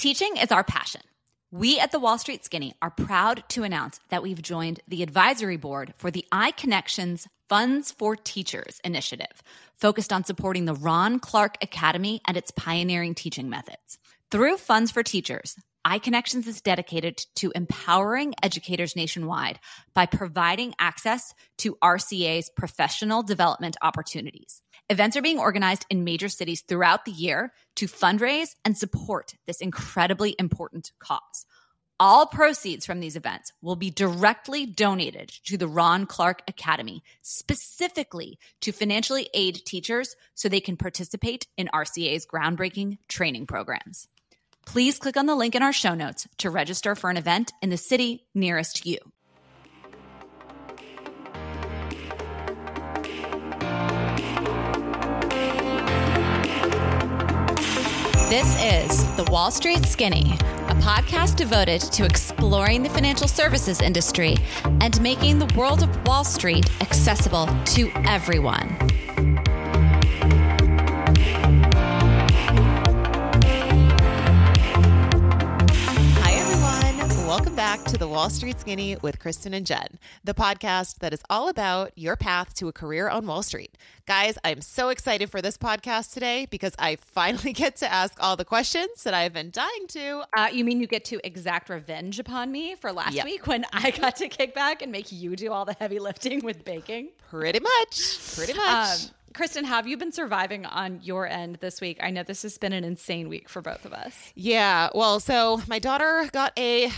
Teaching is our passion. We at the Wall Street Skinny are proud to announce that we've joined the advisory board for the iConnections Funds for Teachers initiative, focused on supporting the Ron Clark Academy and its pioneering teaching methods. Through Funds for Teachers, iConnections is dedicated to empowering educators nationwide by providing access to RCA's professional development opportunities. Events are being organized in major cities throughout the year to fundraise and support this incredibly important cause. All proceeds from these events will be directly donated to the Ron Clark Academy, specifically to financially aid teachers so they can participate in RCA's groundbreaking training programs. Please click on the link in our show notes to register for an event in the city nearest you. This is The Wall Street Skinny, a podcast devoted to exploring the financial services industry and making the world of Wall Street accessible to everyone. Hi, everyone. Welcome back to The Wall Street Skinny with Kristen and Jen, the podcast that is all about your path to a career on Wall Street. Guys, I'm so excited for this podcast today because I finally get to ask all the questions that I've been dying to. You mean you get to exact revenge upon me for last week when I got to kick back and make you do all the heavy lifting with baking? Pretty much. Kristen, have you been surviving on your end this week? I know this has been an insane week for both of us. Yeah. Well, so my daughter got a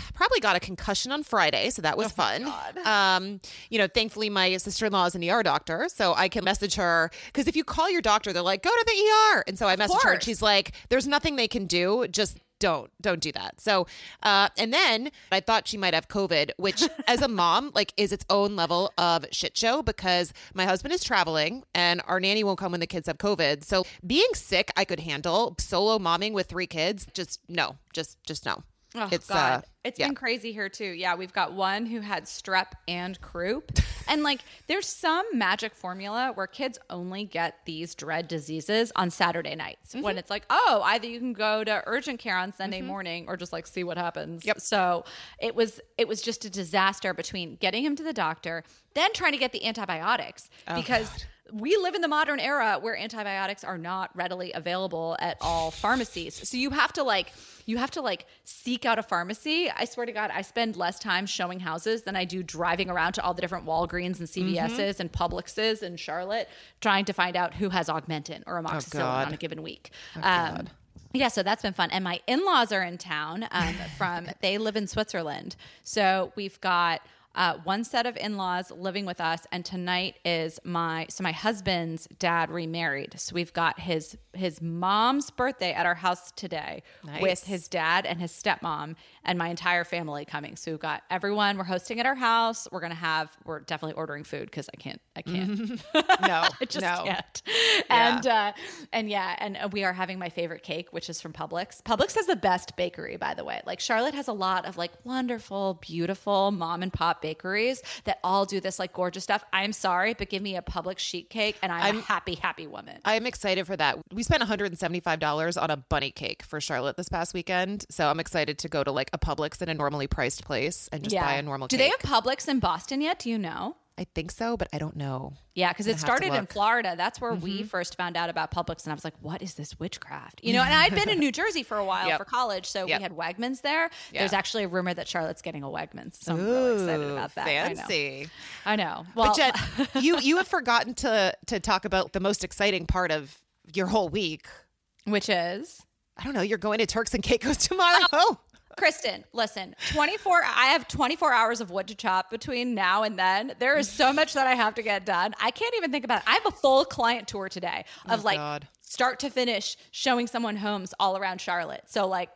concussion on Friday. So that was fun. Thankfully my sister-in-law is an ER doctor, so I can message her. Because if you call your doctor, they're like, go to the ER. And so I messaged her and she's like, there's nothing they can do. Just don't do that. So, and then I thought she might have COVID, which as a mom, like is its own level of shit show because my husband is traveling and our nanny won't come when the kids have COVID. So being sick, I could handle. Solo momming with three kids. Just no. Oh, God. It's been crazy here too. Yeah. We've got one who had strep and croup and like, there's some magic formula where kids only get these dread diseases on Saturday nights when it's like, oh, either you can go to urgent care on Sunday morning or just like see what happens. Yep. So it was just a disaster between getting him to the doctor, then trying to get the antibiotics because we live in the modern era where antibiotics are not readily available at all pharmacies. So you have to seek out a pharmacy. I swear to God, I spend less time showing houses than I do driving around to all the different Walgreens and CVS's and Publix's in Charlotte trying to find out who has Augmentin or amoxicillin on a given week. Yeah, so that's been fun. And my in-laws are in town they live in Switzerland. So we've got one set of in-laws living with us, and tonight is my husband's dad remarried. So we've got his mom's birthday at our house today with his dad and his stepmom and my entire family coming. So we've got everyone. We're hosting at our house. We're definitely ordering food because I can't. No, I just can't. Yeah. And we are having my favorite cake, which is from Publix. Publix has the best bakery, by the way. Like Charlotte has a lot of like wonderful, beautiful mom and pop bakeries that all do this like gorgeous stuff. I'm sorry, but give me a Publix sheet cake and I'm a happy woman. I'm excited for that. We spent $175 on a bunny cake for Charlotte this past weekend. So I'm excited to go to like a Publix in a normally priced place and just buy a normal cake. Do they have Publix in Boston yet? Do you know? I think so, but I don't know. Yeah, because it started in Florida. That's where we first found out about Publix. And I was like, what is this witchcraft? You know, and I'd been in New Jersey for a while for college. So we had Wegmans there. Yeah. There's actually a rumor that Charlotte's getting a Wegmans. So I'm really excited about that. Fancy. I know. Well, but Jen, you have forgotten to talk about the most exciting part of your whole week. Which is? I don't know. You're going to Turks and Caicos tomorrow. Oh. Kristen, listen, I have 24 hours of wood to chop between now and then. There is so much that I have to get done. I can't even think about it. I have a full client tour today of start to finish showing someone homes all around Charlotte. So like,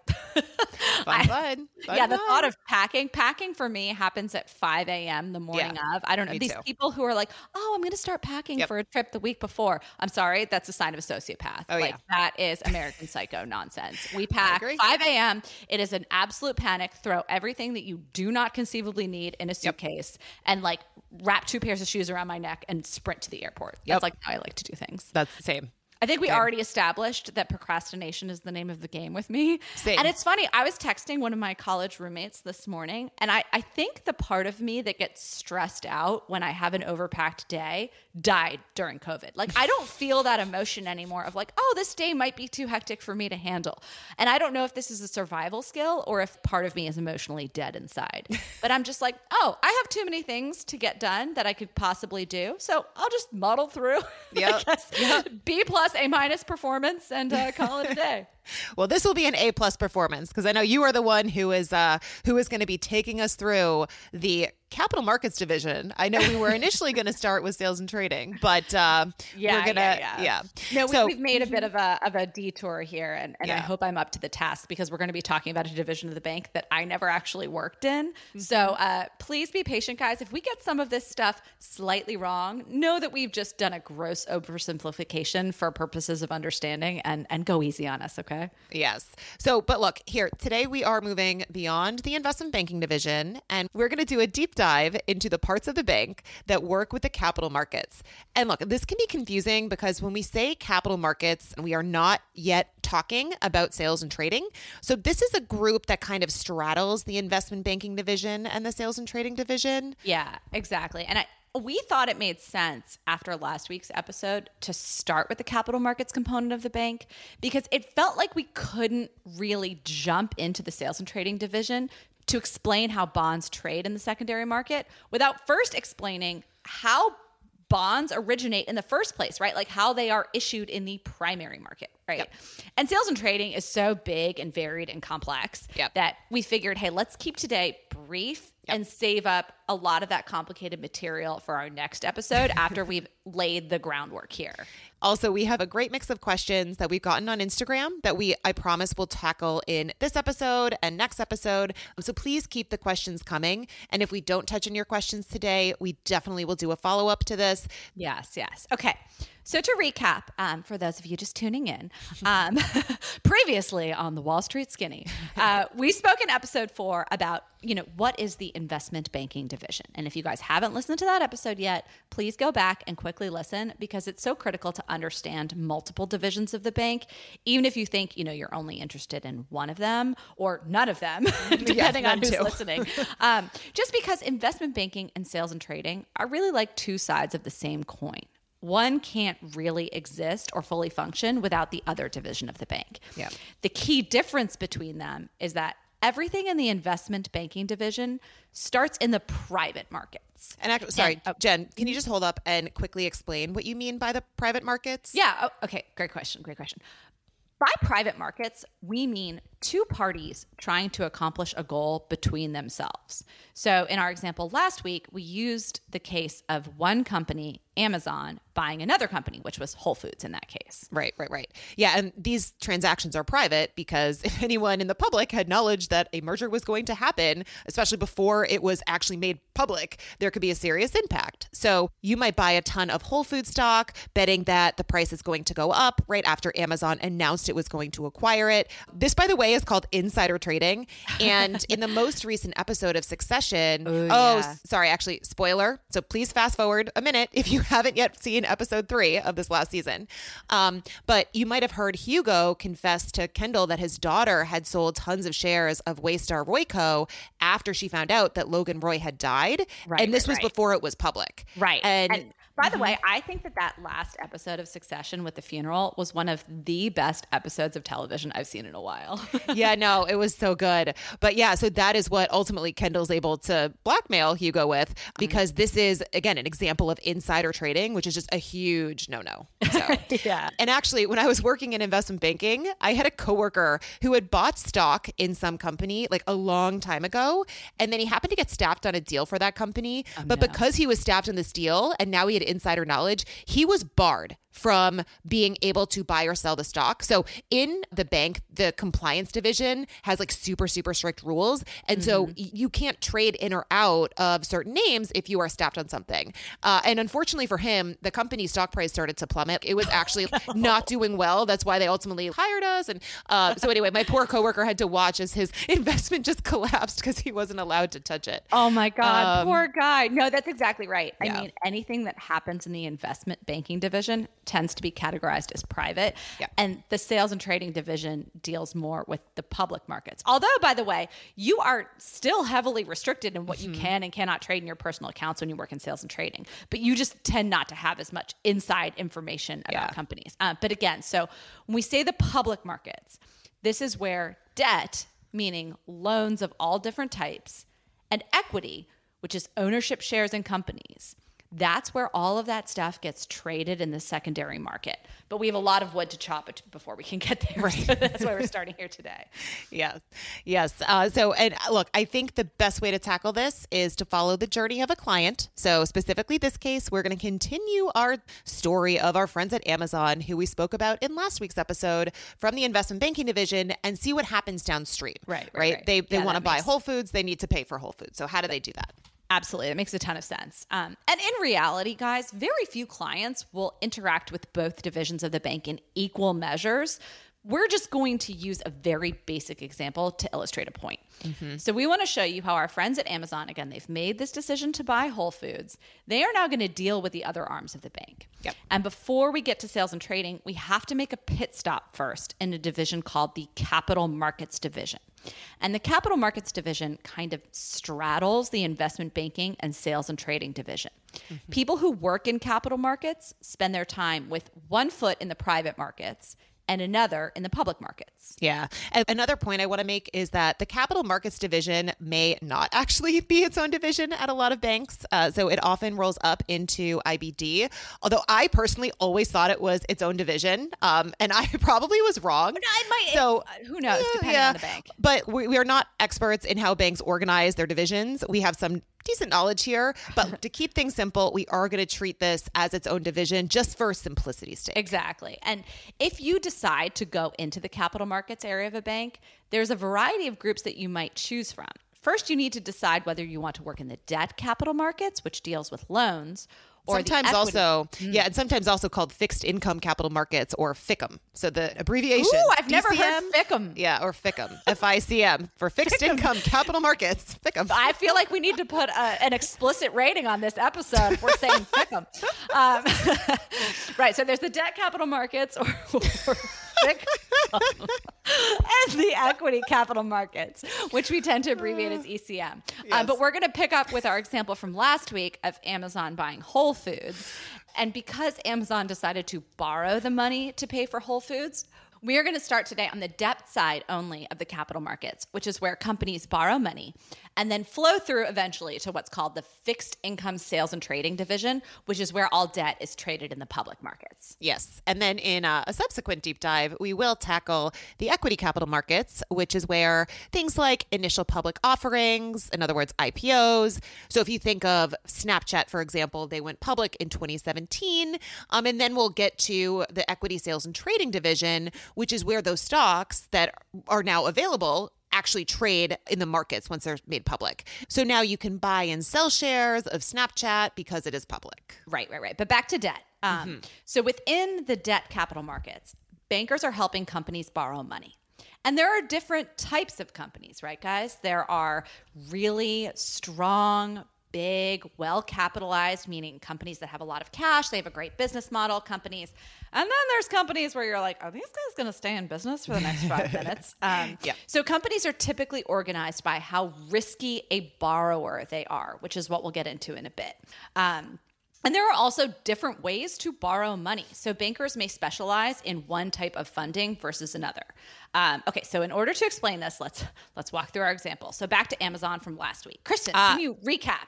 fun. The thought of packing for me happens at 5 a.m. the morning of. I don't know. These people who are like, oh, I'm going to start packing for a trip the week before. I'm sorry. That's a sign of a sociopath. Oh, that is American Psycho nonsense. We pack 5 a.m. It is an absolute panic. Throw everything that you do not conceivably need in a suitcase and like wrap two pairs of shoes around my neck and sprint to the airport. That's like how I like to do things. That's the same. I think we already established that procrastination is the name of the game with me. Same. And it's funny. I was texting one of my college roommates this morning, and I think the part of me that gets stressed out when I have an overpacked day died during COVID. Like, I don't feel that emotion anymore of like, oh, this day might be too hectic for me to handle. And I don't know if this is a survival skill or if part of me is emotionally dead inside. But I'm just like, oh, I have too many things to get done that I could possibly do. So I'll just muddle through. Yep. B+, A- performance and call it a day. Well, this will be an A+ performance because I know you are the one who is going to be taking us through the capital markets division. I know we were initially going to start with sales and trading, but No, we've made a bit of a detour here, and I hope I'm up to the task because we're going to be talking about a division of the bank that I never actually worked in. Mm-hmm. So please be patient, guys. If we get some of this stuff slightly wrong, know that we've just done a gross oversimplification for purposes of understanding, and go easy on us, okay? Yes. So, but look here, today we are moving beyond the investment banking division, and we're going to do a deep dive into the parts of the bank that work with the capital markets. And look, this can be confusing because when we say capital markets, we are not yet talking about sales and trading. So this is a group that kind of straddles the investment banking division and the sales and trading division. Yeah, exactly. And we thought it made sense after last week's episode to start with the capital markets component of the bank because it felt like we couldn't really jump into the sales and trading division to explain how bonds trade in the secondary market without first explaining how bonds originate in the first place, right? Like how they are issued in the primary market, right? Yep. And sales and trading is so big and varied and complex that we figured, hey, let's keep today brief and save up a lot of that complicated material for our next episode after we've laid the groundwork here. Also, we have a great mix of questions that we've gotten on Instagram that I promise will tackle in this episode and next episode. So please keep the questions coming. And if we don't touch on your questions today, we definitely will do a follow-up to this. Yes. Okay. So to recap, for those of you just tuning in, previously on the Wall Street Skinny, we spoke in episode 4 about, what is the investment banking division? And if you guys haven't listened to that episode yet, please go back and quickly listen because it's so critical to understand multiple divisions of the bank, even if you think, you're only interested in one of them or none of them, depending on who's listening. Just because investment banking and sales and trading are really like two sides of the same coin. One can't really exist or fully function without the other division of the bank. Yeah. The key difference between them is that everything in the investment banking division starts in the private markets. And actually, Jen, can you just hold up and quickly explain what you mean by the private markets? Yeah. Oh, okay. Great question. By private markets, we mean two parties trying to accomplish a goal between themselves. So in our example last week, we used the case of one company, Amazon, buying another company, which was Whole Foods in that case. Right. Yeah, and these transactions are private because if anyone in the public had knowledge that a merger was going to happen, especially before it was actually made public, there could be a serious impact. So you might buy a ton of Whole Foods stock, betting that the price is going to go up right after Amazon announced it was going to acquire it. This, by the way, is called insider trading. And in the most recent episode of Succession, actually, spoiler. So please fast forward a minute if you haven't yet seen episode 3 of this last season. But you might have heard Hugo confess to Kendall that his daughter had sold tons of shares of Waystar Royco after she found out that Logan Roy had died. Right, and this was before it was public. Right. And by the way, I think that last episode of Succession with the funeral was one of the best episodes of television I've seen in a while. It was so good. But yeah, so that is what ultimately Kendall's able to blackmail Hugo with, because this is, again, an example of insider trading, which is just a huge no-no. So. Yeah. And actually, when I was working in investment banking, I had a coworker who had bought stock in some company like a long time ago, and then he happened to get staffed on a deal for that company. Because he was staffed on this deal and now he had insider knowledge, he was barred from being able to buy or sell the stock. So in the bank, the compliance division has like super, super strict rules. And so you can't trade in or out of certain names if you are staffed on something. And unfortunately for him, the company's stock price started to plummet. It was actually not doing well. That's why they ultimately hired us. And so anyway, my poor coworker had to watch as his investment just collapsed because he wasn't allowed to touch it. Oh my God, poor guy. No, that's exactly right. Yeah. I mean, anything that happens in the investment banking division tends to be categorized as private. Yeah. And the sales and trading division deals more with the public markets. Although, by the way, you are still heavily restricted in what you can and cannot trade in your personal accounts when you work in sales and trading. But you just tend not to have as much inside information about companies. But again, so when we say the public markets, this is where debt, meaning loans of all different types, and equity, which is ownership shares in companies, that's where all of that stuff gets traded in the secondary market. But we have a lot of wood to chop before we can get there. Right. So that's why we're starting here today. Yes. Yes. So, and look, I think the best way to tackle this is to follow the journey of a client. So specifically this case, we're going to continue our story of our friends at Amazon, who we spoke about in last week's episode, from the investment banking division, and see what happens downstream. Right. They want to buy Whole Foods. They need to pay for Whole Foods. So how do they do that? Absolutely. That makes a ton of sense. And in reality, guys, very few clients will interact with both divisions of the bank in equal measures. We're just going to use a very basic example to illustrate a point. So we want to show you how our friends at Amazon, again, they've made this decision to buy Whole Foods. They are now going to deal with the other arms of the bank. And before we get to sales and trading, we have to make a pit stop first in a division called the Capital Markets Division. And the Capital Markets Division kind of straddles the investment banking and sales and trading division. People who work in capital markets spend their time with one foot in the private markets and another in the public markets. Yeah. And another point I want to make is that the capital markets division may not actually be its own division at a lot of banks. So it often rolls up into IBD, although I personally always thought it was its own division. And I probably was wrong. No, it might, so who knows, depending on the bank. But we are not experts in how banks organize their divisions. We have some decent knowledge here, but to keep things simple, we are going to treat this as its own division just for simplicity's sake. Exactly. And if you decide to go into the capital markets area of a bank, there's a variety of groups that you might choose from. First, you need to decide whether you want to work in the debt capital markets, which deals with loans, or sometimes also, and sometimes also called fixed income capital markets, or FICM. So the abbreviation. Ooh, I've DCM, never heard FICM. Yeah, or FICM, FICM for fixed income capital markets. FICM. I feel like we need to put an explicit rating on this episode if we're saying FICM. Right. So there's the debt capital markets, or and the equity capital markets, which we tend to abbreviate as ECM. Yes. But we're going to pick up with our example from last week of Amazon buying Whole Foods. And because Amazon decided to borrow the money to pay for Whole Foods, we are going to start today on the debt side only of the capital markets, which is where companies borrow money and then flow through eventually to what's called the fixed income sales and trading division, which is where all debt is traded in the public markets. Yes. And then in a subsequent deep dive, we will tackle the equity capital markets, which is where things like initial public offerings, in other words, IPOs. So if you think of Snapchat, for example, they went public in 2017. And then we'll get to the equity sales and trading division, which is where those stocks that are now available actually trade in the markets once they're made public. So now you can buy and sell shares of Snapchat because it is public. Right. But back to debt. So within the debt capital markets, bankers are helping companies borrow money. And there are different types of companies, right, guys? There are really strong, big, well-capitalized, meaning companies that have a lot of cash, they have a great business model, companies. And then there's companies where you're like, are these guys going to stay in business for the next 5 minutes? So companies are typically organized by how risky a borrower they are, which is what we'll get into in a bit. And there are also different ways to borrow money. So bankers may specialize in one type of funding versus another. Okay, so in order to explain this, let's walk through our example. So back to Amazon from last week. Kristen, can you recap?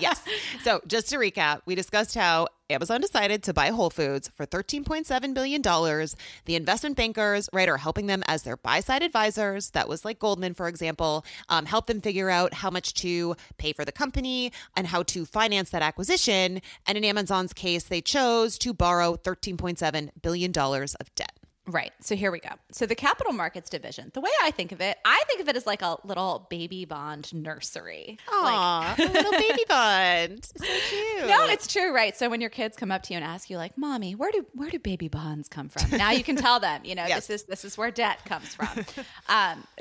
Yes. So just to recap, we discussed how Amazon decided to buy Whole Foods for $13.7 billion. The investment bankers, right, are helping them as their buy-side advisors. That was like Goldman, for example, help them figure out how much to pay for the company and how to finance that acquisition. And in Amazon's case, they chose to borrow $13.7 billion of debt. Right. So here we go. So the capital markets division, the way I think of it as like a little baby bond nursery. Aww, a little baby bond. So cute. No, it's true. Right. So when your kids come up to you and ask you like, Mommy, where do baby bonds come from? Now you can tell them, yes. This is where debt comes from.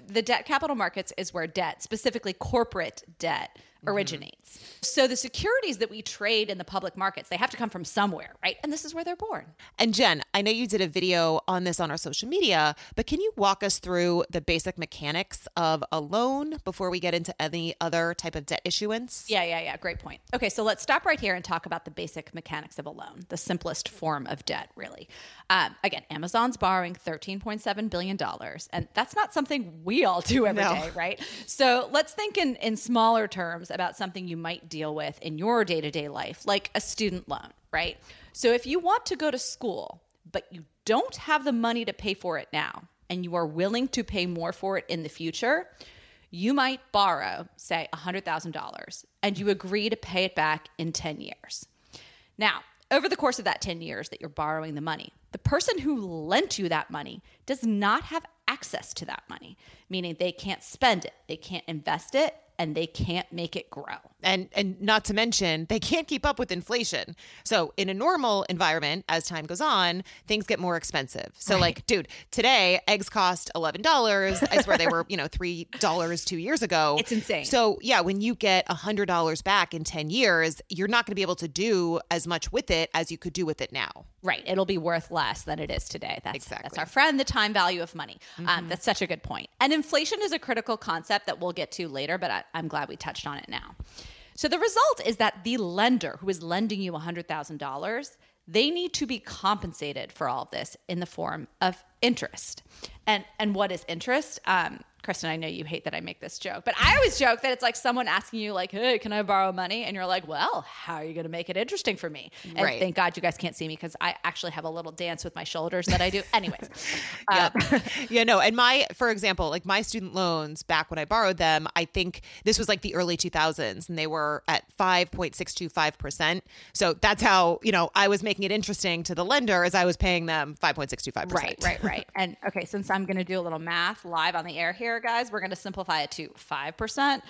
The debt capital markets is where debt, specifically corporate debt, originates. So the securities that we trade in the public markets, they have to come from somewhere, right? And this is where they're born. And Jen, I know you did a video on this on our social media, but can you walk us through the basic mechanics of a loan before we get into any other type of debt issuance? Yeah. Great point. Okay, so let's stop right here and talk about the basic mechanics of a loan, the simplest form of debt, really. Again, Amazon's borrowing $13.7 billion, and that's not something we all do every day, right? So let's think in smaller terms about something you might deal with in your day-to-day life, like a student loan, right? So if you want to go to school, but you don't have the money to pay for it now, and you are willing to pay more for it in the future, you might borrow, say, $100,000, and you agree to pay it back in 10 years. Now, over the course of that 10 years that you're borrowing the money, the person who lent you that money does not have access to that money, meaning they can't spend it, they can't invest it, and they can't make it grow. And not to mention, they can't keep up with inflation. So in a normal environment, as time goes on, things get more expensive. So like, dude, today eggs cost $11. I swear they were, $3 2 years ago. It's insane. So yeah, when you get $100 back in 10 years, you're not going to be able to do as much with it as you could do with it now. Right. It'll be worth less than it is today. That's our friend, the time value of money. Mm-hmm. That's such a good point. And inflation is a critical concept that we'll get to later, but I'm glad we touched on it now. So the result is that the lender who is lending you $100,000, they need to be compensated for all of this in the form of interest. And what is interest? Kristen, I know you hate that I make this joke, but I always joke that it's like someone asking you like, hey, can I borrow money? And you're like, well, how are you going to make it interesting for me? And Thank God you guys can't see me because I actually have a little dance with my shoulders that I do. Anyways. And for example, like my student loans back when I borrowed them, I think this was like the early 2000s and they were at 5.625%. So that's how, I was making it interesting to the lender as I was paying them 5.625%. Right. And okay, since I'm going to do a little math live on the air here, guys, we're going to simplify it to 5%.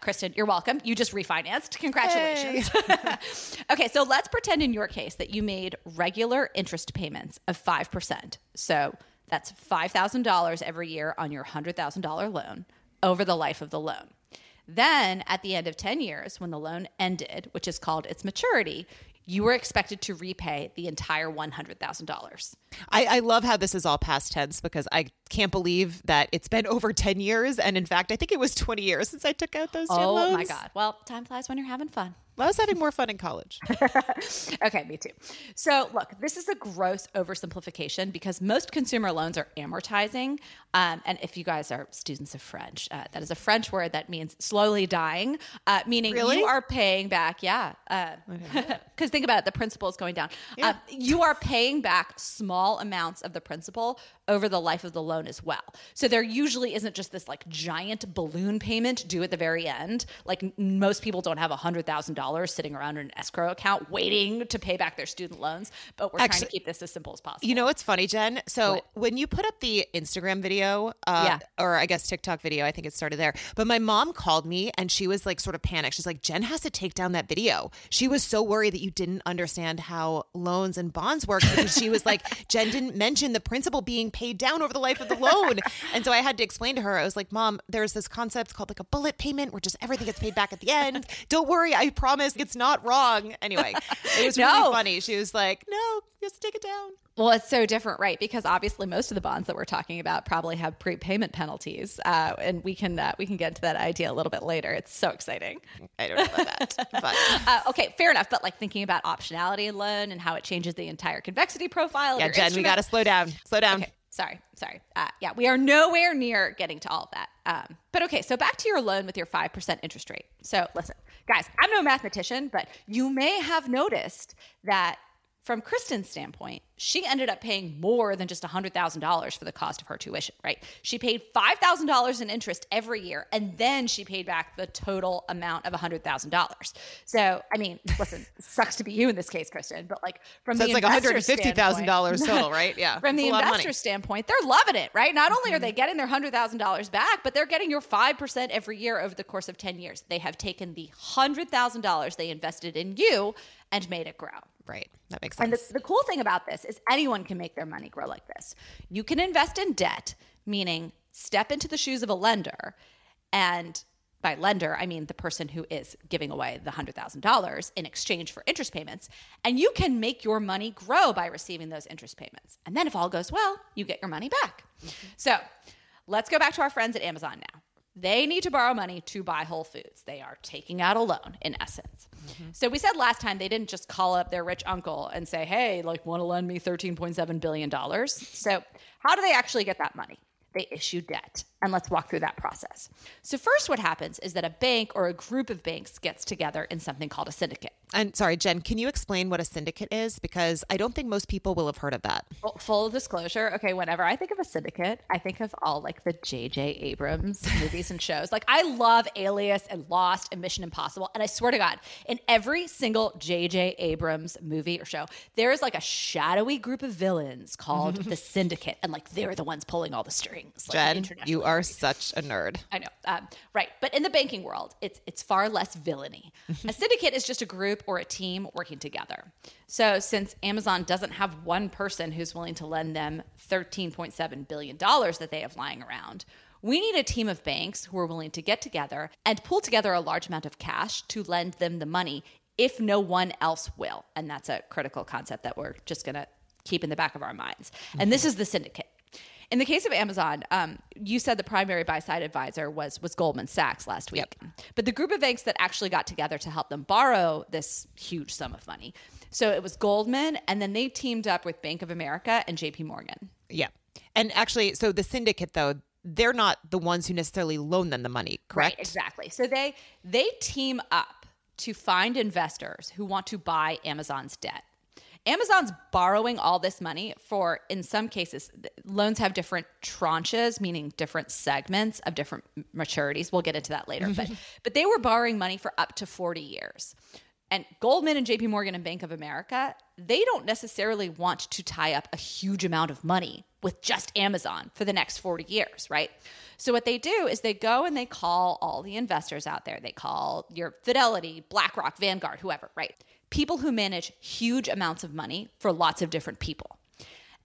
Kristen, you're welcome. You just refinanced. Congratulations. Okay, so let's pretend in your case that you made regular interest payments of 5%. So that's $5,000 every year on your $100,000 loan over the life of the loan. Then at the end of 10 years, when the loan ended, which is called its maturity, you were expected to repay the entire $100,000. I love how this is all past tense because I can't believe that it's been over 10 years. And in fact, I think it was 20 years since I took out those two loans. Oh my God. Well, time flies when you're having fun. Well, I was having more fun in college. Okay, me too. So look, this is a gross oversimplification because most consumer loans are amortizing. And if you guys are students of French, that is a French word that means slowly dying, meaning you are paying back. Yeah. Because think about it, the principal is going down. Yeah. You are paying back small amounts of the principal over the life of the loan as well. So there usually isn't just this like giant balloon payment due at the very end. Like most people don't have $100,000 sitting around in an escrow account waiting to pay back their student loans, but we're trying to keep this as simple as possible. You know what's funny, Jen? So when you put up the Instagram video, or I guess TikTok video, I think it started there, but my mom called me and she was like sort of panicked. She's like, Jen has to take down that video. She was so worried that you didn't understand how loans and bonds work because she was like, Jen didn't mention the principal being paid down over the life of the loan. And so I had to explain to her, I was like, Mom, there's this concept called like a bullet payment where just everything gets paid back at the end. Don't worry. I promise it's not wrong. Anyway, it was really funny. She was like, no, just take it down. Well, it's so different, right? Because obviously most of the bonds that we're talking about probably have prepayment penalties. And we can get into that idea a little bit later. It's so exciting. I don't know about that. But. Okay, fair enough. But like thinking about optionality in loan and how it changes the entire convexity profile. Yeah, Jen, we got to slow down. Slow down. Okay. Sorry. We are nowhere near getting to all of that. But okay, so back to your loan with your 5% interest rate. So listen, guys, I'm no mathematician, but you may have noticed that from Kristen's standpoint, she ended up paying more than just $100,000 for the cost of her tuition, right? She paid $5,000 in interest every year, and then she paid back the total amount of $100,000. So, I mean, listen, sucks to be you in this case, Kristen, but like from the investor's standpoint. So it's like $150,000 total, right? Yeah. From the investor's standpoint, they're loving it, right? Not only are they getting their $100,000 back, but they're getting your 5% every year over the course of 10 years. They have taken the $100,000 they invested in you and made it grow. Right. That makes sense. And the cool thing about this is anyone can make their money grow like this. You can invest in debt, meaning step into the shoes of a lender and by lender, I mean the person who is giving away the $100,000 in exchange for interest payments, and you can make your money grow by receiving those interest payments. And then if all goes well, you get your money back. Mm-hmm. So let's go back to our friends at Amazon now. They need to borrow money to buy Whole Foods. They are taking out a loan, in essence. Mm-hmm. So we said last time they didn't just call up their rich uncle and say, hey, like, want to lend me $13.7 billion? So how do they actually get that money? They issue debt. And let's walk through that process. So first what happens is that a bank or a group of banks gets together in something called a syndicate. I'm sorry, Jen, can you explain what a syndicate is? Because I don't think most people will have heard of that. Well, full disclosure. Okay, whenever I think of a syndicate, I think of all like the J.J. Abrams movies and shows. Like I love Alias and Lost and Mission Impossible. And I swear to God, in every single J.J. Abrams movie or show, there is like a shadowy group of villains called the syndicate. And like they're the ones pulling all the strings. Like, Jen, you are such a nerd. I know. Right. But in the banking world, it's far less villainy. A syndicate is just a group or a team working together. So since Amazon doesn't have one person who's willing to lend them $13.7 billion that they have lying around, we need a team of banks who are willing to get together and pull together a large amount of cash to lend them the money if no one else will. And that's a critical concept that we're just going to keep in the back of our minds. Mm-hmm. And this is the syndicate. In the case of Amazon, you said the primary buy-side advisor was Goldman Sachs last week. Yep. But the group of banks that actually got together to help them borrow this huge sum of money. So it was Goldman, and then they teamed up with Bank of America and JP Morgan. Yeah. And actually, so the syndicate, though, they're not the ones who necessarily loan them the money, correct? Right, exactly. So they team up to find investors who want to buy Amazon's debt. Amazon's borrowing all this money for, in some cases, loans have different tranches, meaning different segments of different maturities. We'll get into that later. But they were borrowing money for up to 40 years. And Goldman and JP Morgan and Bank of America, they don't necessarily want to tie up a huge amount of money with just Amazon for the next 40 years, right? So what they do is they go and they call all the investors out there. They call your Fidelity, BlackRock, Vanguard, whoever, right? People who manage huge amounts of money for lots of different people.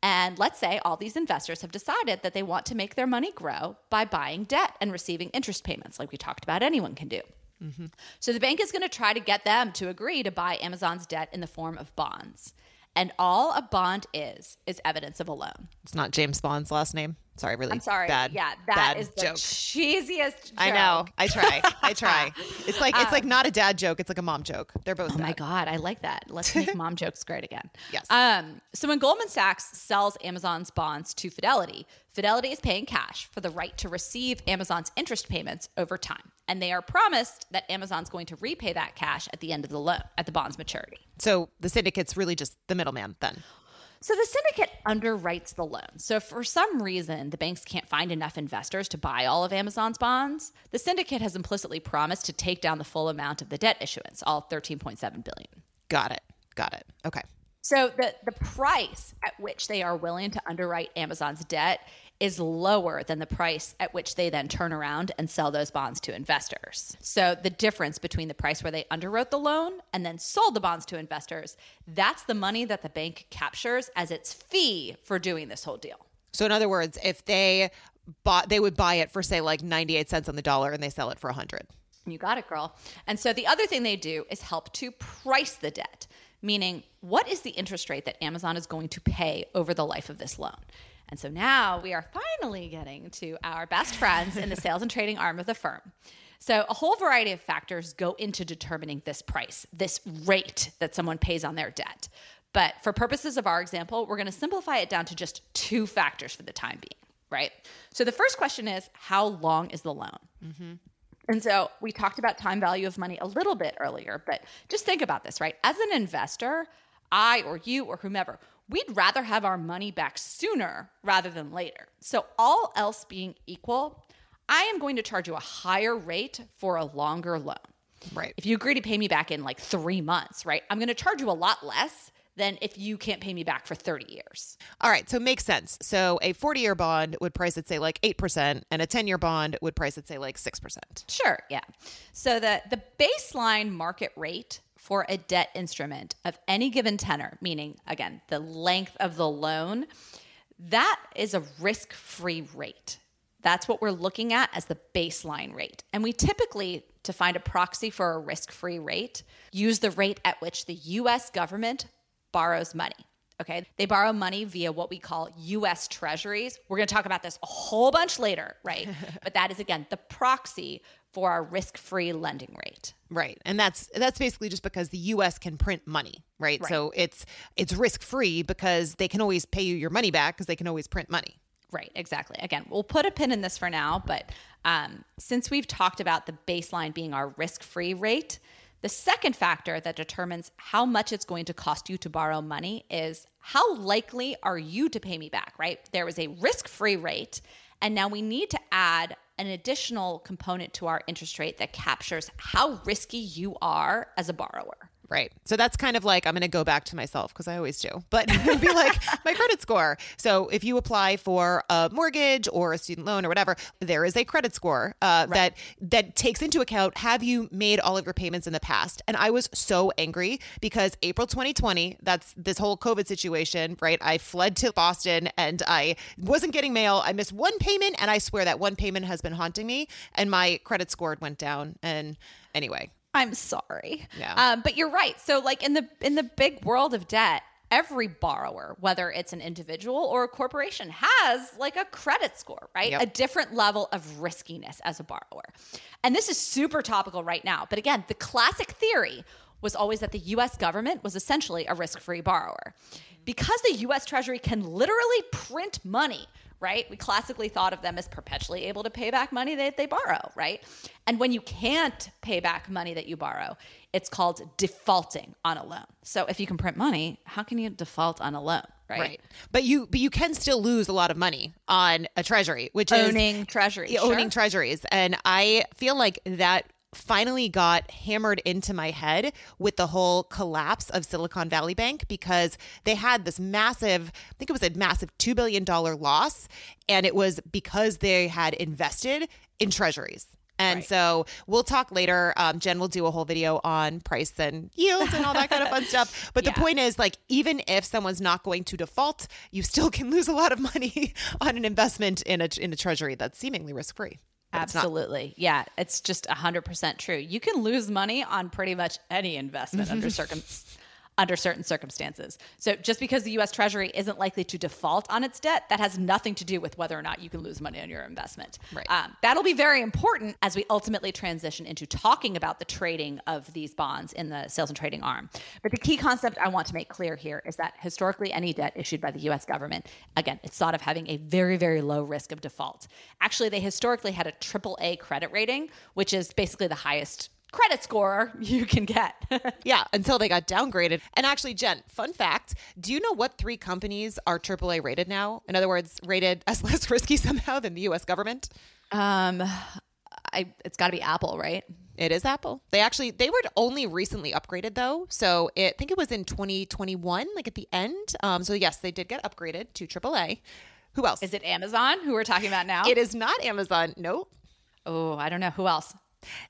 And let's say all these investors have decided that they want to make their money grow by buying debt and receiving interest payments, like we talked about anyone can do. Mm-hmm. So the bank is going to try to get them to agree to buy Amazon's debt in the form of bonds. And all a bond is evidence of a loan. It's not James Bond's last name. Sorry, really. I'm sorry. Bad, yeah, that is the joke. Cheesiest joke. I know. I try. It's like not a dad joke. It's like a mom joke. They're both. Oh bad. My God, I like that. Let's make mom jokes great again. Yes. So when Goldman Sachs sells Amazon's bonds to Fidelity, Fidelity is paying cash for the right to receive Amazon's interest payments over time, and they are promised that Amazon's going to repay that cash at the end of the loan at the bond's maturity. So the syndicate's really just the middleman then. So the syndicate underwrites the loan. So if for some reason the banks can't find enough investors to buy all of Amazon's bonds, the syndicate has implicitly promised to take down the full amount of the debt issuance, all $13.7 billion. Got it. Okay. So the price at which they are willing to underwrite Amazon's debt is lower than the price at which they then turn around and sell those bonds to investors. So the difference between the price where they underwrote the loan and then sold the bonds to investors, that's the money that the bank captures as its fee for doing this whole deal. So in other words, if they bought, they would buy it for say like 98 cents on the dollar and they sell it for 100. You got it, girl. And so the other thing they do is help to price the debt, meaning what is the interest rate that Amazon is going to pay over the life of this loan? And so now we are finally getting to our best friends in the sales and trading arm of the firm. So a whole variety of factors go into determining this price, this rate that someone pays on their debt. But for purposes of our example, we're going to simplify it down to just two factors for the time being, right? So the first question is, how long is the loan? Mm-hmm. And so we talked about time value of money a little bit earlier, but just think about this, right? As an investor, I or you or whomever, we'd rather have our money back sooner rather than later. So all else being equal, I am going to charge you a higher rate for a longer loan. Right. If you agree to pay me back in like 3 months, right, I'm going to charge you a lot less than if you can't pay me back for 30 years. All right. So it makes sense. So a 40-year bond would price at say like 8% and a 10-year bond would price at say like 6%. Sure. Yeah. So the baseline market rate for a debt instrument of any given tenor, meaning, again, the length of the loan, that is a risk-free rate. That's what we're looking at as the baseline rate. And we typically, to find a proxy for a risk-free rate, use the rate at which the U.S. government borrows money. Okay, they borrow money via what we call U.S. treasuries. We're going to talk about this a whole bunch later, right? But that is, again, the proxy for our risk-free lending rate. Right. And that's basically just because the U.S. can print money, right? So it's risk-free because they can always pay you your money back because they can always print money. Right, exactly. Again, we'll put a pin in this for now, but since we've talked about the baseline being our risk-free rate, the second factor that determines how much it's going to cost you to borrow money is how likely are you to pay me back, right? There was a risk-free rate, and now we need to add an additional component to our interest rate that captures how risky you are as a borrower. Right. So that's kind of like, I'm going to go back to myself because I always do, but it'd be like my credit score. So if you apply for a mortgage or a student loan or whatever, there is a credit score that takes into account, have you made all of your payments in the past? And I was so angry because April 2020, that's this whole COVID situation, right? I fled to Boston and I wasn't getting mail. I missed one payment and I swear that one payment has been haunting me and my credit score went down. And anyway. I'm sorry. Yeah. But you're right. So like in the big world of debt, every borrower, whether it's an individual or a corporation, has like a credit score, right? Yep. A different level of riskiness as a borrower. And this is super topical right now. But again, the classic theory was always that the U.S. government was essentially a risk-free borrower. Because the U.S. Treasury can literally print money, right? We classically thought of them as perpetually able to pay back money that they borrow, right? And when you can't pay back money that you borrow, it's called defaulting on a loan. So if you can print money, how can you default on a loan, right? Right. But you can still lose a lot of money on a treasury, which is owning treasuries. Owning treasuries. And I feel like that finally got hammered into my head with the whole collapse of Silicon Valley Bank, because they had this massive, I think it was a massive $2 billion loss. And it was because they had invested in treasuries. And so we'll talk later. Jen will do a whole video on price and yields and all that kind of fun stuff. But the point is, like, even if someone's not going to default, you still can lose a lot of money on an investment in a treasury that's seemingly risk-free. But absolutely. Yeah. It's just 100% true. You can lose money on pretty much any investment under certain circumstances. So just because the U.S. Treasury isn't likely to default on its debt, that has nothing to do with whether or not you can lose money on your investment. Right. That'll be very important as we ultimately transition into talking about the trading of these bonds in the sales and trading arm. But the key concept I want to make clear here is that historically any debt issued by the U.S. government, again, it's thought of having a very, very low risk of default. Actually, they historically had a AAA credit rating, which is basically the highest credit score you can get. Yeah, until they got downgraded. And actually, Jen, fun fact, do you know what three companies are AAA rated now? In other words, rated as less risky somehow than the U.S. government? It's got to be Apple, right? It is Apple. They were only recently upgraded though. So I think it was in 2021, like at the end. So yes, they did get upgraded to AAA. Who else? Is it Amazon who we're talking about now? It is not Amazon. Nope. Oh, I don't know. Who else?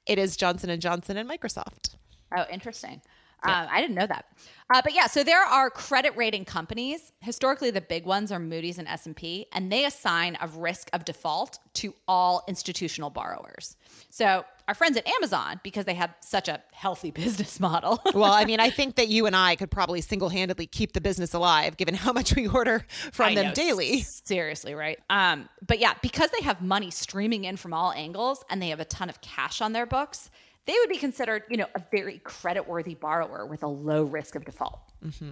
It is Johnson & Johnson and Microsoft. Oh, interesting. Yeah. I didn't know that. But yeah, so there are credit rating companies. Historically, the big ones are Moody's and S&P, and they assign a risk of default to all institutional borrowers. So our friends at Amazon, because they have such a healthy business model. Well, I mean, I think that you and I could probably single-handedly keep the business alive, given how much we order from them daily. Seriously, right? But yeah, because they have money streaming in from all angles and they have a ton of cash on their books, they would be considered, you know, a very creditworthy borrower with a low risk of default. Mm-hmm.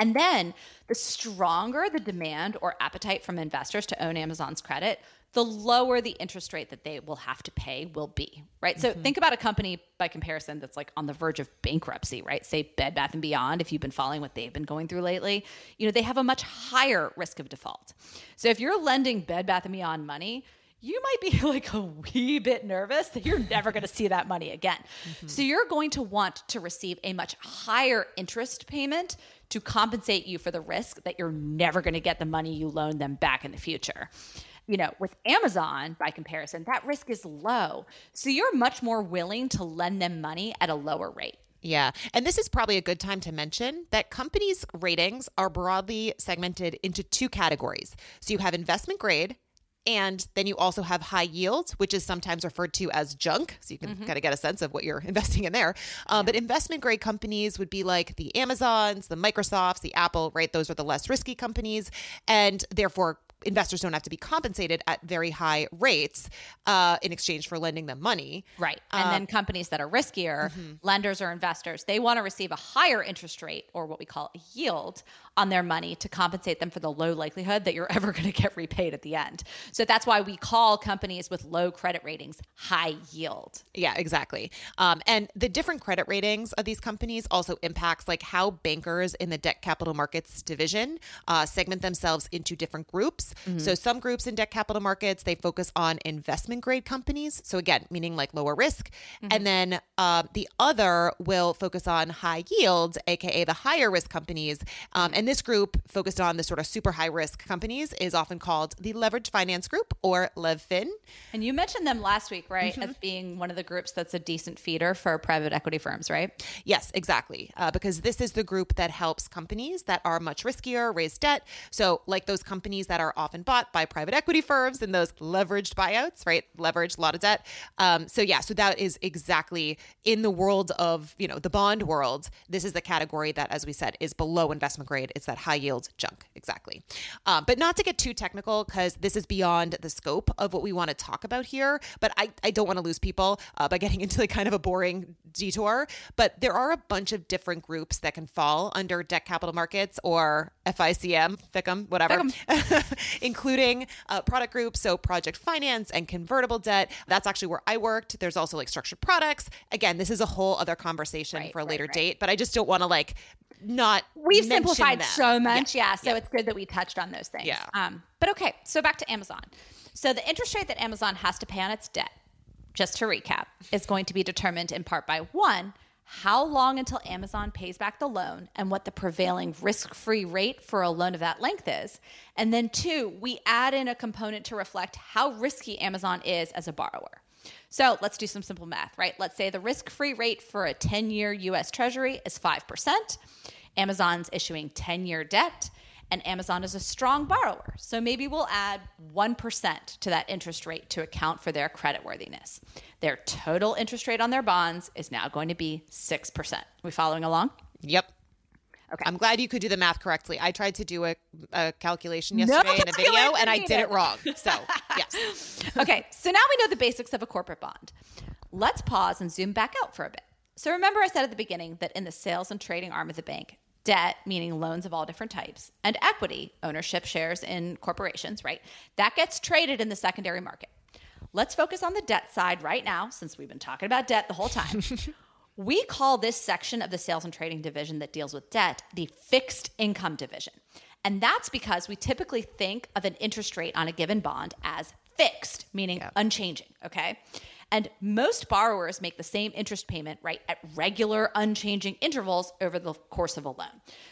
And then the stronger the demand or appetite from investors to own Amazon's credit, the lower the interest rate that they will have to pay will be, right? So think about a company by comparison that's like on the verge of bankruptcy, right? Say Bed Bath & Beyond, if you've been following what they've been going through lately, you know, they have a much higher risk of default. So if you're lending Bed Bath & Beyond money, you might be like a wee bit nervous that you're never going to see that money again. Mm-hmm. So you're going to want to receive a much higher interest payment to compensate you for the risk that you're never going to get the money you loan them back in the future. You know, with Amazon, by comparison, that risk is low. So you're much more willing to lend them money at a lower rate. Yeah. And this is probably a good time to mention that companies' ratings are broadly segmented into two categories. So you have investment grade And then you also have high yield, which is sometimes referred to as junk. So you can kind of get a sense of what you're investing in there. But investment grade companies would be like the Amazons, the Microsofts, the Apple, right? Those are the less risky companies. And therefore, investors don't have to be compensated at very high rates in exchange for lending them money. Right. And then companies that are riskier, lenders or investors, they want to receive a higher interest rate, or what we call a yield, on their money to compensate them for the low likelihood that you're ever going to get repaid at the end. So that's why we call companies with low credit ratings high yield. Yeah, exactly. And the different credit ratings of these companies also impacts like how bankers in the debt capital markets division segment themselves into different groups. So some groups in debt capital markets, they focus on investment grade companies. So again, meaning like lower risk. And then the other will focus on high yield, aka the higher risk companies. And this group focused on the sort of super high risk companies is often called the leveraged finance group, or LevFin. And you mentioned them last week, right? As being one of the groups that's a decent feeder for private equity firms, right? Yes, exactly. Because this is the group that helps companies that are much riskier raise debt. So like those companies that are often bought by private equity firms and those leveraged buyouts, right? Leveraged, a lot of debt. So that is exactly in the world of, you know, the bond world. This is the category that, as we said, is below investment grade. It's that high yield junk. Exactly. But not to get too technical, because this is beyond the scope of what we want to talk about here. But I don't want to lose people by getting into like kind of a boring detour. But there are a bunch of different groups that can fall under debt capital markets or FICM, whatever, including product groups. So project finance and convertible debt. That's actually where I worked. There's also like structured products. Again, this is a whole other conversation for a later date, but I just don't want to like not we've simplified them so much. So it's good that we touched on those things. But okay, so back to Amazon. So the interest rate that Amazon has to pay on its debt, just to recap, is going to be determined in part by one, how long until Amazon pays back the loan and what the prevailing risk-free rate for a loan of that length is. And then two, we add in a component to reflect how risky Amazon is as a borrower. So let's do some simple math, right? Let's say the risk-free rate for a 10-year U.S. Treasury is 5%. Amazon's issuing 10-year debt, and Amazon is a strong borrower. So maybe we'll add 1% to that interest rate to account for their creditworthiness. Their total interest rate on their bonds is now going to be 6%. We following along? Yep. Okay. I'm glad you could do the math correctly. I tried to do a calculation yesterday in a video, and I did it wrong. So, yes. Okay. So now we know the basics of a corporate bond. Let's pause and zoom back out for a bit. So remember I said at the beginning that in the sales and trading arm of the bank, debt, meaning loans of all different types, and equity, ownership shares in corporations, right? That gets traded in the secondary market. Let's focus on the debt side right now, since we've been talking about debt the whole time. We call this section of the sales and trading division that deals with debt the fixed income division. And that's because we typically think of an interest rate on a given bond as fixed, meaning unchanging, okay? And most borrowers make the same interest payment, right, at regular unchanging intervals over the course of a loan.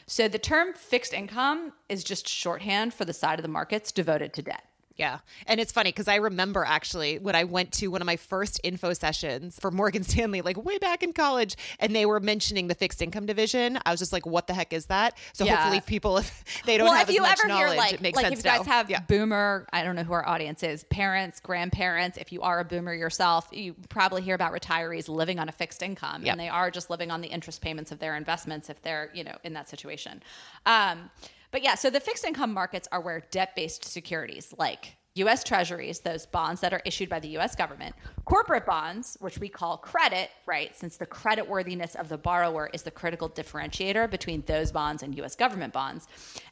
So the term fixed income is just shorthand for the side of the markets devoted to debt. Yeah. And it's funny because I remember actually when I went to one of my first info sessions for Morgan Stanley, like way back in college, and they were mentioning the fixed income division. I was just like, what the heck is that? So hopefully people, if they don't have as much knowledge, it makes sense now. If you guys have boomer, I don't know who our audience is, parents, grandparents, if you are a boomer yourself, you probably hear about retirees living on a fixed income and they are just living on the interest payments of their investments if they're, you know, in that situation. But yeah, so the fixed income markets are where debt-based securities like U.S. Treasuries, those bonds that are issued by the U.S. government, corporate bonds, which we call credit, right, since the creditworthiness of the borrower is the critical differentiator between those bonds and U.S. government bonds,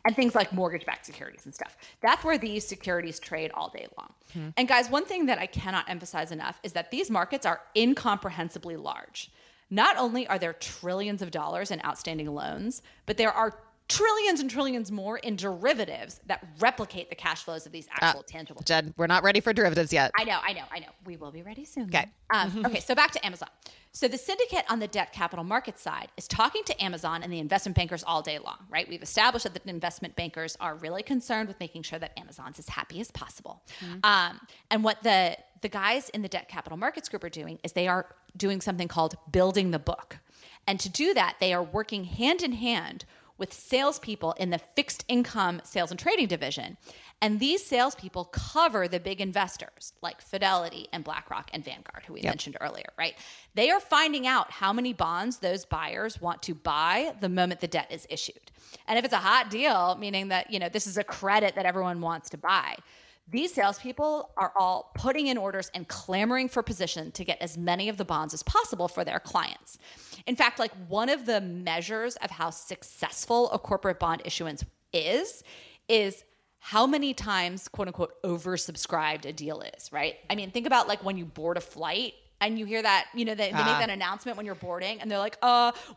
and things like mortgage-backed securities and stuff. That's where these securities trade all day long. And guys, one thing that I cannot emphasize enough is that these markets are incomprehensibly large. Not only are there trillions of dollars in outstanding loans, but there are trillions and trillions more in derivatives that replicate the cash flows of these actual tangible. Jen, we're not ready for derivatives yet. I know. We will be ready soon. Okay. Okay. So back to Amazon. So the syndicate on the debt capital market side is talking to Amazon and the investment bankers all day long, right? We've established that the investment bankers are really concerned with making sure that Amazon's as happy as possible. And what the guys in the debt capital markets group are doing is they are doing something called building the book. And to do that, they are working hand in hand with salespeople in the fixed income sales and trading division. And these salespeople cover the big investors like Fidelity and BlackRock and Vanguard, who we mentioned earlier, right? They are finding out how many bonds those buyers want to buy the moment the debt is issued. And if it's a hot deal, meaning that, you know, this is a credit that everyone wants to buy, these salespeople are all putting in orders and clamoring for position to get as many of the bonds as possible for their clients. In fact, like one of the measures of how successful a corporate bond issuance is how many times, quote unquote, oversubscribed a deal is, right? I mean, think about like when you board a flight and you hear that, you know, they make that announcement when you're boarding and they're like,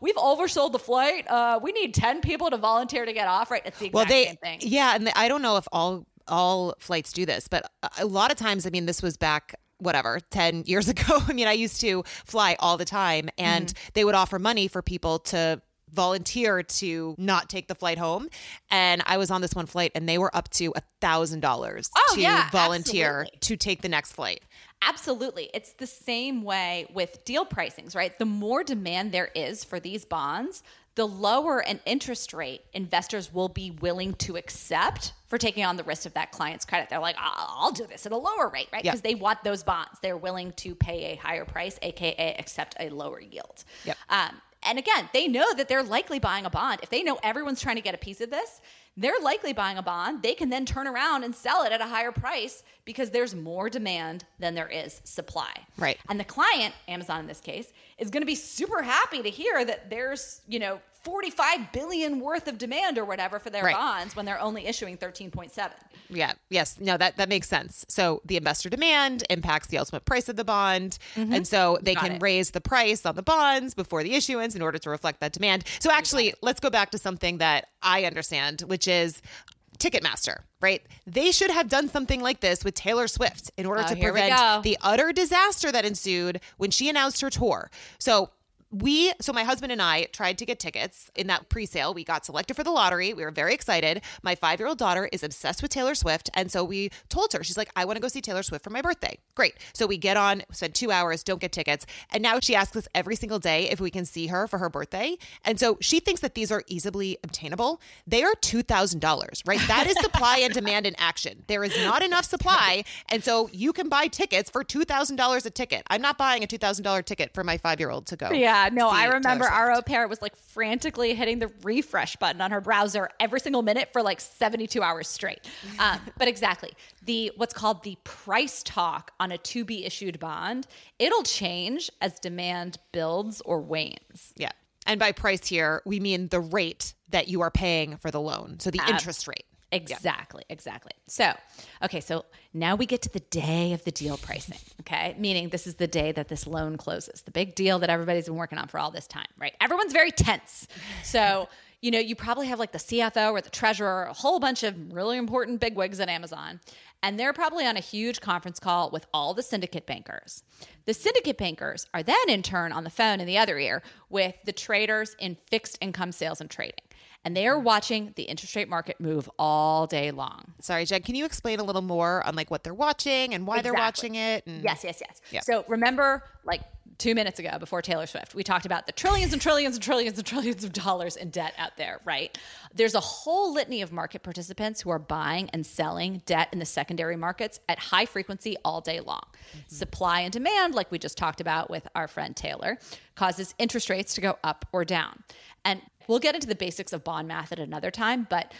we've oversold the flight. We need 10 people to volunteer to get off, right? It's the exact same thing. Yeah. And I don't know if all flights do this, but a lot of times, I mean, this was back 10 years ago. I mean, I used to fly all the time and they would offer money for people to volunteer to not take the flight home. And I was on this one flight and they were up to $1,000 to volunteer to take the next flight. Absolutely. It's the same way with deal pricings, right? The more demand there is for these bonds, the lower an interest rate investors will be willing to accept for taking on the risk of that client's credit. They're like, I'll do this at a lower rate, right? Because they want those bonds. They're willing to pay a higher price, AKA accept a lower yield. Yep. And again, they know that they're likely buying a bond. If they know everyone's trying to get a piece of this, they're likely buying a bond. They can then turn around and sell it at a higher price because there's more demand than there is supply. Right. And the client, Amazon in this case, is going to be super happy to hear that there's, you know, 45 billion worth of demand or whatever for their bonds when they're only issuing 13.7. Yeah. Yes. No, that makes sense. So the investor demand impacts the ultimate price of the bond. Mm-hmm. And so they raise the price on the bonds before the issuance in order to reflect that demand. So actually, let's go back to something that I understand, which is Ticketmaster, right? They should have done something like this with Taylor Swift in order to prevent the utter disaster that ensued when she announced her tour. So my husband and I tried to get tickets in that pre-sale. We got selected for the lottery. We were very excited. My 5-year-old daughter is obsessed with Taylor Swift. And so we told her, she's like, I want to go see Taylor Swift for my birthday. Great. So we get on, spend 2 hours, don't get tickets. And now she asks us every single day if we can see her for her birthday. And so she thinks that these are easily obtainable. They are $2,000, right? That is supply and demand in action. There is not enough supply. And so you can buy tickets for $2,000 a ticket. I'm not buying a $2,000 ticket for my 5-year-old to go. Yeah. No, I remember our au pair was like frantically hitting the refresh button on her browser every single minute for like 72 hours straight. But exactly, what's called the price talk on a to-be issued bond, it'll change as demand builds or wanes. Yeah. And by price here, we mean the rate that you are paying for the loan. So the interest rate. Exactly, exactly. So, okay, so now we get to the day of the deal pricing, okay? Meaning this is the day that this loan closes, the big deal that everybody's been working on for all this time, right? Everyone's very tense. So, you know, you probably have like the CFO or the treasurer, a whole bunch of really important bigwigs at Amazon, and they're probably on a huge conference call with all the syndicate bankers. The syndicate bankers are then in turn on the phone in the other ear with the traders in fixed income sales and trading. And they are watching the interest rate market move all day long. Sorry, Jen, can you explain a little more on like what they're watching and why they're watching it? And... Yes. Yeah. So remember like 2 minutes ago before Taylor Swift, we talked about the trillions and trillions and trillions and trillions of dollars in debt out there, right? There's a whole litany of market participants who are buying and selling debt in the secondary markets at high frequency all day long. Mm-hmm. Supply and demand, like we just talked about with our friend Taylor, causes interest rates to go up or down. And we'll get into the basics of bond math at another time, but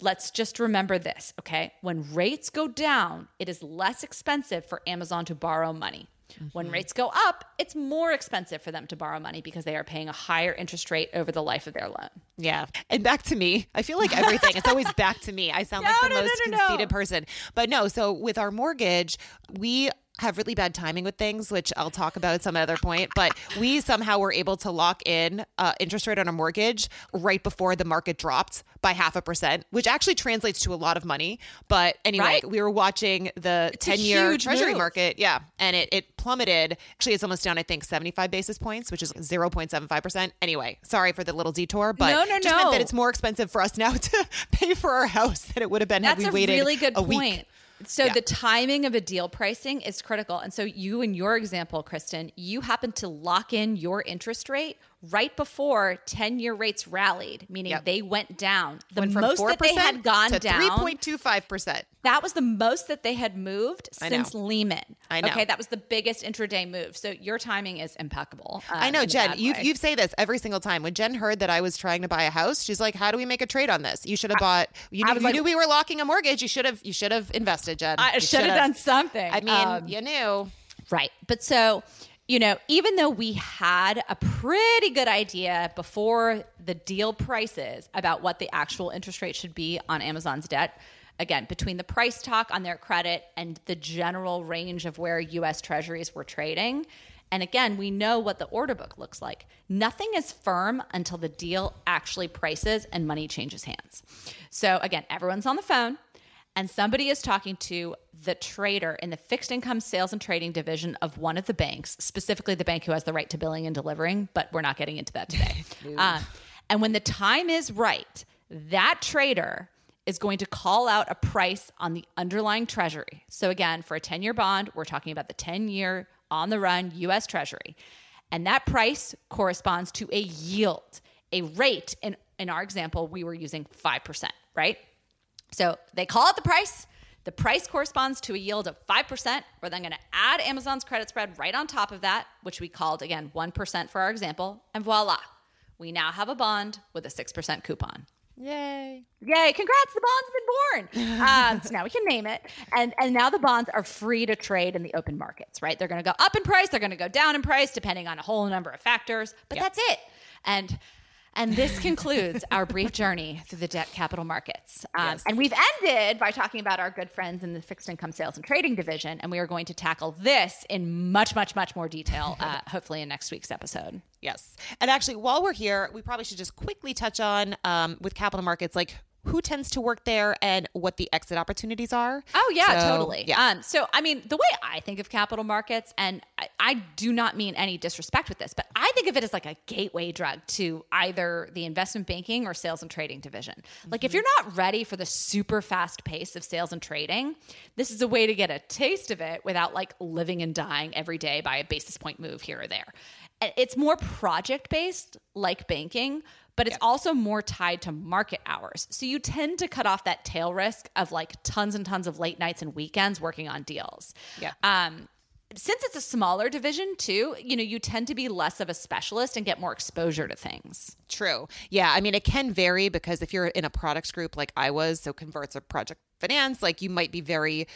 let's just remember this, okay? When rates go down, it is less expensive for Amazon to borrow money. Mm-hmm. When rates go up, it's more expensive for them to borrow money because they are paying a higher interest rate over the life of their loan. Yeah. And back to me. I feel like everything. It's always back to me. I sound like the most conceited person. But no, so with our mortgage, we have really bad timing with things, which I'll talk about at some other point, but we somehow were able to lock in interest rate on a mortgage right before the market dropped by 0.5%, which actually translates to a lot of money. But anyway, we were watching the 10-year treasury market. Yeah. And it plummeted. Actually, it's almost down, I think, 75 basis points, which is 0.75%. Anyway, sorry for the little detour, but meant that it's more expensive for us now to pay for our house than it would have been had we waited a week. That's a really good point. So the timing of a deal pricing is critical. And so you, in your example, Kristen, you happen to lock in your interest rate right before 10-year rates rallied, meaning they went down. The most that they had gone down to 3.25%. That was the most that they had moved since Lehman. I know. Okay, that was the biggest intraday move. So your timing is impeccable. I know, Jen. You say this every single time. When Jen heard that I was trying to buy a house, she's like, "How do we make a trade on this? You should have bought. You knew we were locking a mortgage. You should have invested, Jen. I should have done something. I mean, you knew, right? But so." You know, even though we had a pretty good idea before the deal prices about what the actual interest rate should be on Amazon's debt, again, between the price talk on their credit and the general range of where U.S. Treasuries were trading, and again, we know what the order book looks like. Nothing is firm until the deal actually prices and money changes hands. So again, everyone's on the phone. And somebody is talking to the trader in the fixed income sales and trading division of one of the banks, specifically the bank who has the right to billing and delivering, but we're not getting into that today. And when the time is right, that trader is going to call out a price on the underlying treasury. So again, for a 10-year bond, we're talking about the 10-year on-the-run U.S. Treasury. And that price corresponds to a yield, a rate. In our example, we were using 5%, right? So they call out the price. The price corresponds to a yield of 5%. We're then going to add Amazon's credit spread right on top of that, which we called, again, 1% for our example. And voila, we now have a bond with a 6% coupon. Yay. Yay. Congrats. The bond's been born. So now we can name it. And now the bonds are free to trade in the open markets, right? They're going to go up in price. They're going to go down in price, depending on a whole number of factors. But that's it. And this concludes our brief journey through the debt capital markets. And we've ended by talking about our good friends in the fixed income sales and trading division. And we are going to tackle this in much, much, much more detail, hopefully in next week's episode. Yes. And actually, while we're here, we probably should just quickly touch on with capital markets, like who tends to work there and what the exit opportunities are. Oh, yeah, so, totally. Yeah. So, I mean, the way I think of capital markets, and I do not mean any disrespect with this, but I think of it as like a gateway drug to either the investment banking or sales and trading division. Mm-hmm. Like if you're not ready for the super fast pace of sales and trading, this is a way to get a taste of it without like living and dying every day by a basis point move here or there. It's more project-based like banking, but it's also more tied to market hours. So you tend to cut off that tail risk of like tons and tons of late nights and weekends working on deals. Yeah. Since it's a smaller division too, you know, you tend to be less of a specialist and get more exposure to things. True. Yeah. I mean, it can vary because if you're in a products group like I was, so converts or project finance, like you might be very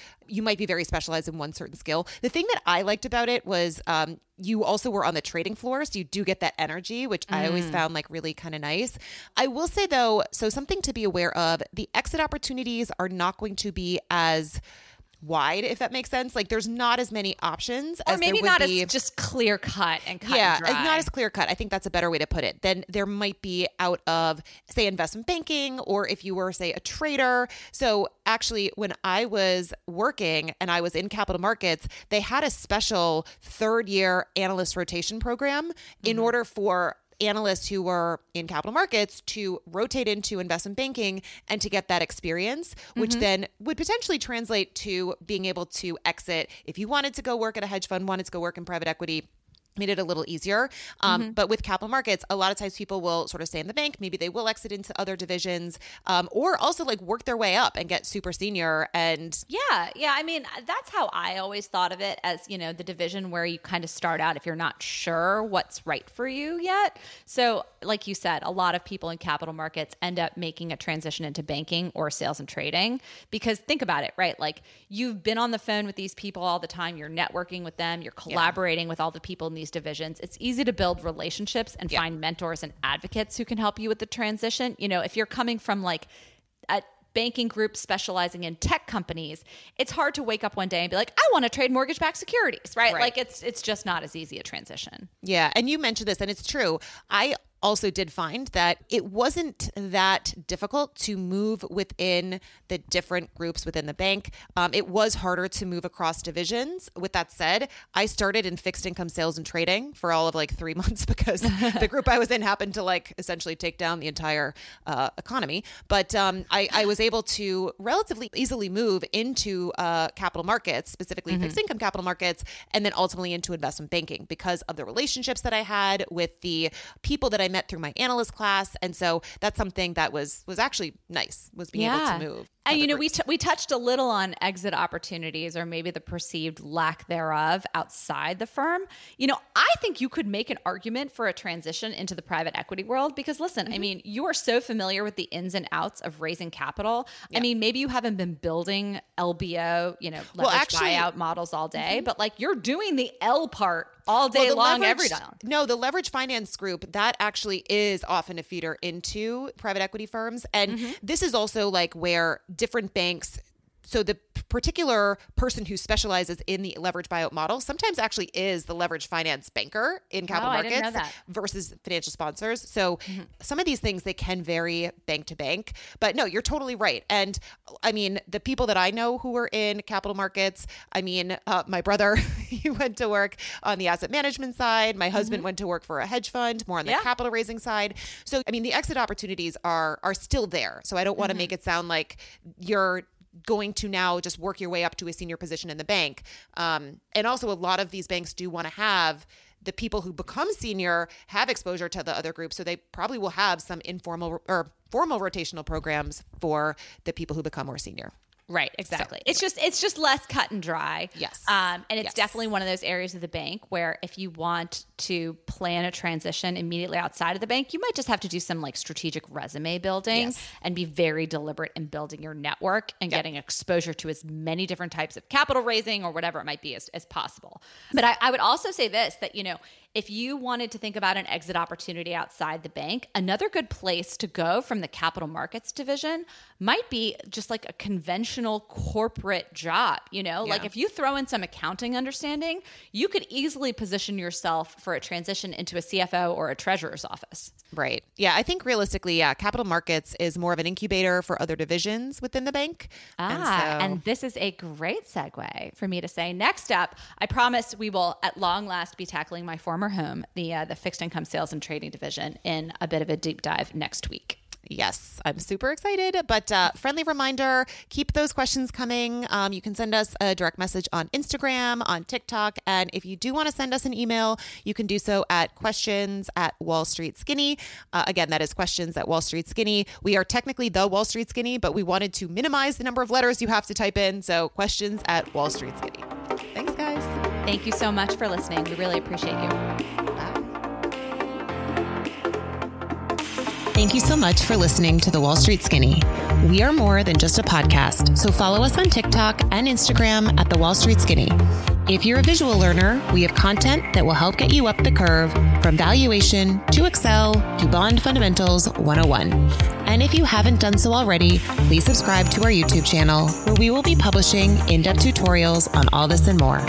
specialized in one certain skill. The thing that I liked about it was you also were on the trading floor, so you do get that energy, which I always found like really kind of nice. I will say though, so something to be aware of, the exit opportunities are not going to be as wide, if that makes sense. Like there's not as many options or as maybe there would not be. As just clear cut and cut and dry. Not as clear cut. I think that's a better way to put it. Then there might be out of say investment banking or if you were say a trader. So actually when I was working and I was in capital markets, they had a special 3rd year analyst rotation program in order for analysts who were in capital markets to rotate into investment banking and to get that experience, which then would potentially translate to being able to exit if you wanted to go work at a hedge fund, wanted to go work in private equity. Made it a little easier. But with capital markets, a lot of times people will sort of stay in the bank. Maybe they will exit into other divisions or also like work their way up and get super senior. And yeah. I mean, that's how I always thought of it as, you know, the division where you kind of start out if you're not sure what's right for you yet. So like you said, a lot of people in capital markets end up making a transition into banking or sales and trading because think about it, right? Like you've been on the phone with these people all the time. You're networking with them. You're collaborating with all the people in the divisions. It's easy to build relationships and find mentors and advocates who can help you with the transition. You know, if you're coming from like a banking group specializing in tech companies, it's hard to wake up one day and be like, I want to trade mortgage-backed securities, right? Like it's just not as easy a transition. Yeah. And you mentioned this and it's true. I also did find that it wasn't that difficult to move within the different groups within the bank. It was harder to move across divisions. With that said, I started in fixed income sales and trading for all of 3 months because the group I was in happened to essentially take down the entire economy. But I was able to relatively easily move into capital markets, specifically fixed income capital markets, and then ultimately into investment banking because of the relationships that I had with the people that I met through my analyst class. And so that's something that was actually nice, was being able to move. And, we touched a little on exit opportunities or maybe the perceived lack thereof outside the firm. I think you could make an argument for a transition into the private equity world because, listen, you are so familiar with the ins and outs of raising capital. Yeah. Maybe you haven't been building LBO, buyout models all day, but you're doing the L part all day long, every day. No, the leveraged finance group, that actually is often a feeder into private equity firms. And this is also where different banks, so the particular person who specializes in the leveraged buyout model sometimes actually is the leveraged finance banker in capital markets versus financial sponsors. So some of these things, they can vary bank to bank, but no, you're totally right. And the people that I know who are in capital markets, my brother, he went to work on the asset management side. My husband went to work for a hedge fund, more on the capital raising side. So, the exit opportunities are still there. So I don't want to make it sound like you're going to now just work your way up to a senior position in the bank. And also a lot of these banks do want to have the people who become senior have exposure to the other groups. So they probably will have some informal or formal rotational programs for the people who become more senior. Right, exactly. So, it's just less cut and dry. Yes. And it's definitely one of those areas of the bank where if you want to plan a transition immediately outside of the bank, you might just have to do some strategic resume building and be very deliberate in building your network and getting exposure to as many different types of capital raising or whatever it might be as possible. But I would also say this, that, if you wanted to think about an exit opportunity outside the bank, another good place to go from the capital markets division might be just a conventional corporate job. If you throw in some accounting understanding, you could easily position yourself for a transition into a CFO or a treasurer's office. Right. Yeah. I think realistically, capital markets is more of an incubator for other divisions within the bank. And this is a great segue for me to say, next up, I promise we will at long last be tackling my former home, the fixed income sales and trading division, in a bit of a deep dive next week. Yes, I'm super excited. But friendly reminder, keep those questions coming. You can send us a direct message on Instagram, on TikTok. And if you do want to send us an email, you can do so at questions@WallStreetSkinny. Again, that is questions@WallStreetSkinny. We are technically the Wall Street Skinny, but we wanted to minimize the number of letters you have to type in. So questions@WallStreetSkinny. Thanks, guys. Thank you so much for listening. We really appreciate you. Thank you so much for listening to The Wall Street Skinny. We are more than just a podcast, so follow us on TikTok and Instagram at The Wall Street Skinny. If you're a visual learner, we have content that will help get you up the curve from valuation to Excel to bond fundamentals 101. And if you haven't done so already, please subscribe to our YouTube channel where we will be publishing in-depth tutorials on all this and more.